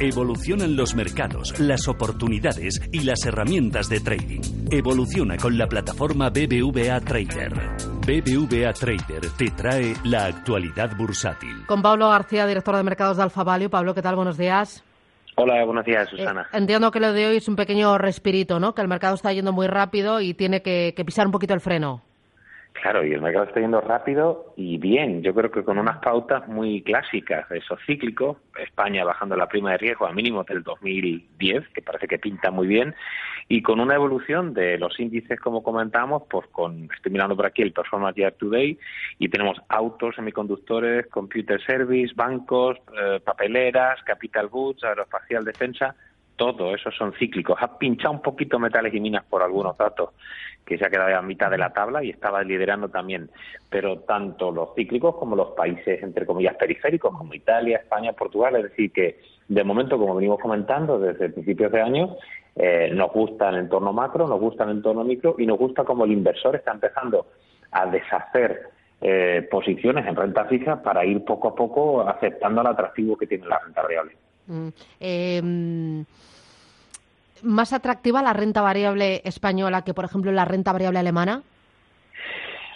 Evolucionan los mercados, las oportunidades y las herramientas de trading. Evoluciona con la plataforma BBVA Trader. BBVA Trader te trae la actualidad bursátil. Con Pablo García, director de mercados de Alfa Value. Pablo, ¿qué tal? Buenos días. Hola, buenos días, Susana. Entiendo que lo de hoy es un pequeño respirito, ¿no? Que el mercado está yendo muy rápido y tiene que pisar un poquito el freno. Claro, y el mercado está yendo rápido y bien. Yo creo que con unas pautas muy clásicas, esos cíclicos. España bajando la prima de riesgo a mínimos del 2010, que parece que pinta muy bien. Y con una evolución de los índices, como comentamos, pues estoy mirando por aquí el Performance Year Today, y tenemos autos, semiconductores, computer service, bancos, papeleras, capital goods, aeroespacial, defensa. Todo eso son cíclicos. Ha pinchado un poquito metales y minas por algunos datos, que se ha quedado a mitad de la tabla y estaba liderando también. Pero tanto los cíclicos como los países, entre comillas, periféricos, como Italia, España, Portugal. Es decir, que de momento, como venimos comentando desde principios de año, nos gusta el entorno macro, nos gusta el entorno micro y nos gusta como el inversor está empezando a deshacer posiciones en renta fija para ir poco a poco aceptando el atractivo que tiene la renta variable. ¿Más atractiva la renta variable española que, por ejemplo, la renta variable alemana?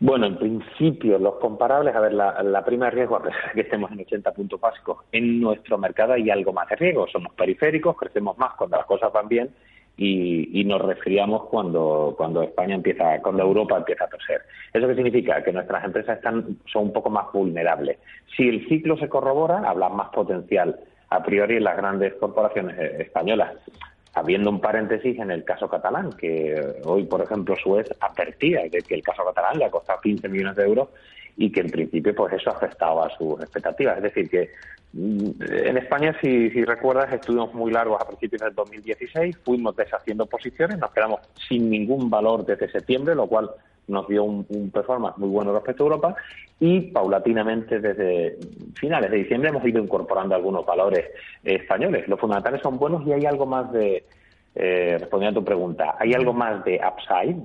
Bueno, en principio, los comparables, a ver, la prima de riesgo, a pesar de que estemos en 80 puntos básicos, en nuestro mercado hay algo más de riesgo. Somos periféricos, crecemos más cuando las cosas van bien y nos resfriamos cuando España empieza, cuando Europa empieza a torcer. ¿Eso qué significa? Que nuestras empresas son un poco más vulnerables. Si el ciclo se corrobora, habrá más potencial a priori en las grandes corporaciones españolas. Habiendo un paréntesis en el caso catalán, que hoy, por ejemplo, Suez advertía de que el caso catalán le ha costado 15 millones de euros y que, en principio, pues eso afectaba a sus expectativas. Es decir, que en España, si recuerdas, estuvimos muy largos a principios del 2016, fuimos deshaciendo posiciones, nos quedamos sin ningún valor desde septiembre, lo cual nos dio un performance muy bueno respecto a Europa, y paulatinamente desde finales de diciembre hemos ido incorporando algunos valores españoles. Los fundamentales son buenos y hay algo más de, respondiendo a tu pregunta, hay algo más de upside,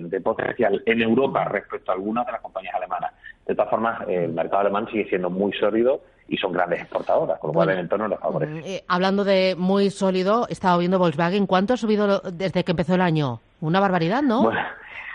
de potencial en Europa respecto a algunas de las compañías alemanas. De todas formas, el mercado alemán sigue siendo muy sólido y son grandes exportadoras, con lo cual el entorno les favorece. Hablando de muy sólido, estaba viendo Volkswagen. ¿Cuánto ha subido desde que empezó el año? Una barbaridad, ¿no?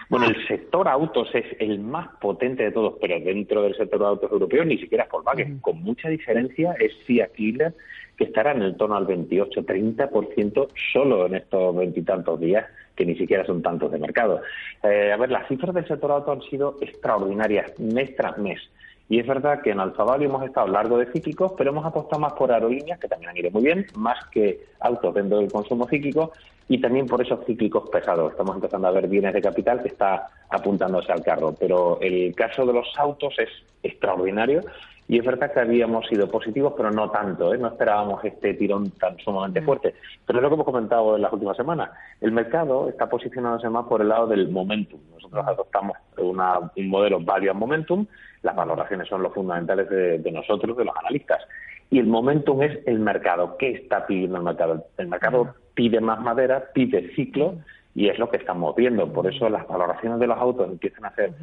Bueno, el sector autos es el más potente de todos, pero dentro del sector de autos europeo ni siquiera es Volkswagen. Con mucha diferencia es Fiat Chrysler, que estará en el torno al 28-30% solo en estos veintitantos días, que ni siquiera son tantos de mercado. A ver, las cifras del sector auto han sido extraordinarias, mes tras mes. Y es verdad que en Alfa Value hemos estado largo de cíclicos, pero hemos apostado más por aerolíneas, que también han ido muy bien, más que autos dentro del consumo cíclico, y también por esos cíclicos pesados. Estamos empezando a ver bienes de capital que está apuntándose al carro. Pero el caso de los autos es extraordinario, y es verdad que habíamos sido positivos, pero no tanto, ¿eh? No esperábamos este tirón tan sumamente fuerte. Pero es lo que hemos comentado en las últimas semanas. El mercado está posicionándose más por el lado del momentum. Nosotros adoptamos un modelo value and momentum. Las valoraciones son los fundamentales de nosotros, de los analistas. Y el momentum es el mercado. ¿Qué está pidiendo el mercado? El mercado pide más madera, pide ciclo, y es lo que estamos viendo. Por eso las valoraciones de los autos empiezan a ser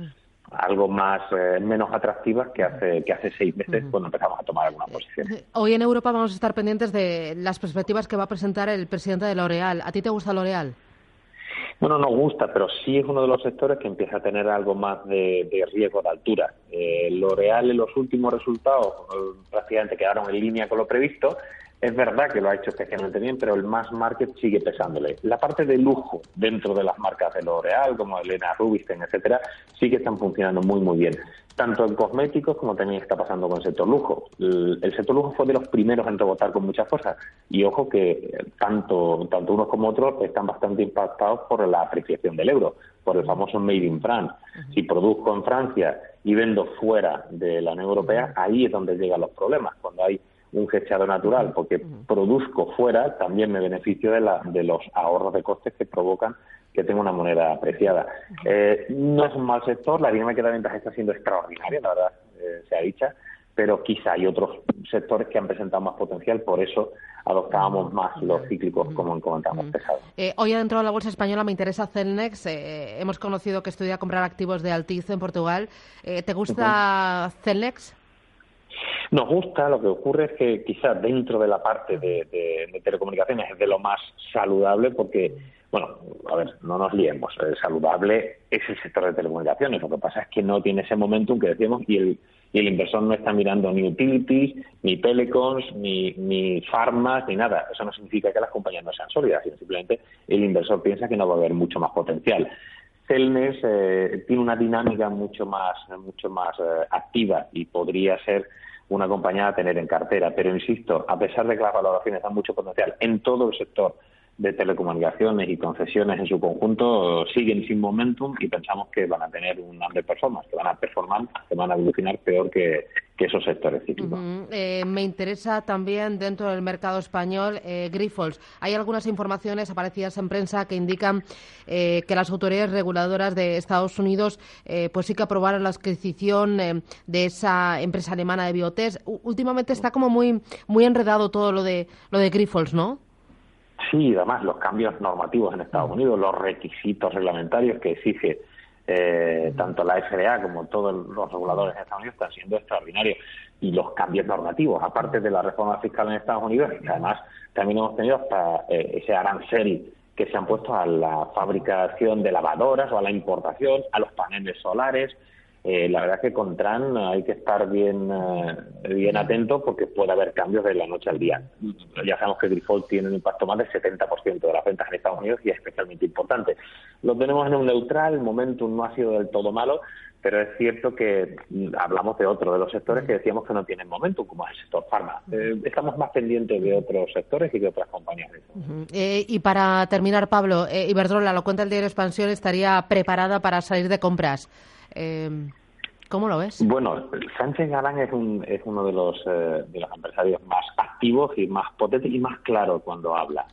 algo más menos atractivas que hace 6 meses cuando empezamos a tomar alguna posición. Hoy en Europa vamos a estar pendientes de las perspectivas que va a presentar el presidente de L'Oréal. ¿A ti te gusta L'Oréal? Bueno, no gusta, pero sí es uno de los sectores que empieza a tener algo más de riesgo de altura. L'Oréal en los últimos resultados prácticamente quedaron en línea con lo previsto. Es verdad que lo ha hecho especialmente bien, pero el mass market sigue pesándole. La parte de lujo dentro de las marcas de L'Oréal, como Elena Rubinstein, etcétera, sí que están funcionando muy, muy bien. Tanto en cosméticos como también está pasando con el sector lujo. El sector lujo fue de los primeros en rebotar con muchas cosas. Y ojo que tanto unos como otros están bastante impactados por la apreciación del euro, por el famoso Made in France. Si produzco en Francia y vendo fuera de la Unión Europea, ahí es donde llegan los problemas, cuando hay un hedgeado natural, porque produzco fuera, también me beneficio de los ahorros de costes que provocan que tenga una moneda apreciada. No es un mal sector, la dinámica de ventas está siendo extraordinaria, la verdad, sea dicha, pero quizá hay otros sectores que han presentado más potencial, por eso adoptábamos más los cíclicos, como comentábamos, pesados. Hoy adentro de la bolsa española me interesa Cellnex. Hemos conocido que estudia comprar activos de Altice en Portugal. ¿Te gusta Cellnex? Nos gusta, lo que ocurre es que quizás dentro de la parte de telecomunicaciones es de lo más saludable porque, bueno, a ver, no nos liemos, el saludable es el sector de telecomunicaciones, lo que pasa es que no tiene ese momentum que decíamos y el inversor no está mirando ni utilities, ni telecoms, ni farmas, ni nada. Eso no significa que las compañías no sean sólidas, sino simplemente el inversor piensa que no va a haber mucho más potencial. Cellnex tiene una dinámica mucho más activa y podría ser una compañía a tener en cartera. Pero, insisto, a pesar de que las valoraciones dan mucho potencial en todo el sector de telecomunicaciones y concesiones en su conjunto, siguen sin momentum y pensamos que van a tener un underperformance, que van a evolucionar peor que esos sectores cíclicos. Me interesa también dentro del mercado español Grifols. Hay algunas informaciones aparecidas en prensa que indican que las autoridades reguladoras de Estados Unidos pues sí que aprobaron la adquisición de esa empresa alemana de biotest. Últimamente está como muy enredado todo lo de Grifols, ¿no? Sí, además los cambios normativos en Estados Unidos, los requisitos reglamentarios que exige tanto la FDA como todos los reguladores en Estados Unidos están siendo extraordinarios. Y los cambios normativos, aparte de la reforma fiscal en Estados Unidos, que además también hemos tenido hasta ese arancel que se han puesto a la fabricación de lavadoras o a la importación, a los paneles solares. La verdad que con Trump hay que estar bien atentos porque puede haber cambios de la noche al día. Ya sabemos que Grifols tiene un impacto más del 70% de las ventas en Estados Unidos y es especialmente importante. Lo tenemos en un neutral, el momentum no ha sido del todo malo, pero es cierto que hablamos de otro de los sectores que decíamos que no tienen momentum, como es el sector farma. Estamos más pendientes de otros sectores y de otras compañías. Y para terminar, Pablo, Iberdrola, lo cuenta el diario Expansión, estaría preparada para salir de compras. ¿Cómo lo ves? Bueno, Sánchez Galán es uno de los empresarios más activos y más potentes y más claro cuando habla.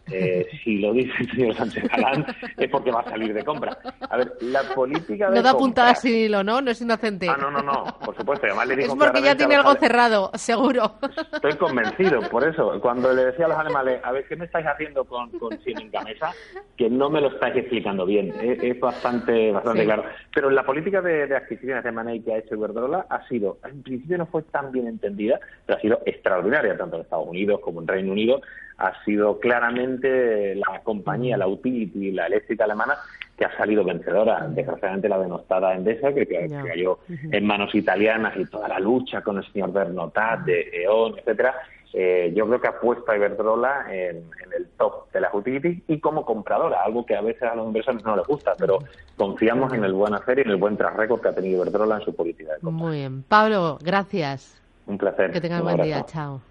Si lo dice el señor Sánchez Galán es porque va a salir de compra. A ver, la política de no da comprar, puntada sin hilo, ¿no? No es inocente. Ah, no, por supuesto. Además, le digo es porque ya tiene algo cerrado, seguro. Estoy convencido, por eso. Cuando le decía a los animales, a ver, ¿qué me estáis haciendo con sin en camisa? Que no me lo estáis explicando bien. Es bastante sí, claro. Pero la política de adquisiciones de M&A que ha hecho Iberdrola ha sido, en principio no fue tan bien entendida, pero ha sido extraordinaria, tanto en Estados Unidos como en Reino Unido. Ha sido claramente la compañía, la utility, la eléctrica alemana, que ha salido vencedora. Desgraciadamente la denostada Endesa, que cayó en manos italianas, y toda la lucha con el señor Bernotat, de EON, etcétera. Yo creo que ha puesto a Iberdrola en el top de las utilities y como compradora, algo que a veces a los inversores no les gusta, pero confiamos en el buen hacer y en el buen track record que ha tenido Iberdrola en su política de compra. Muy bien. Pablo, gracias. Un placer. Que tengas buen día. Chao.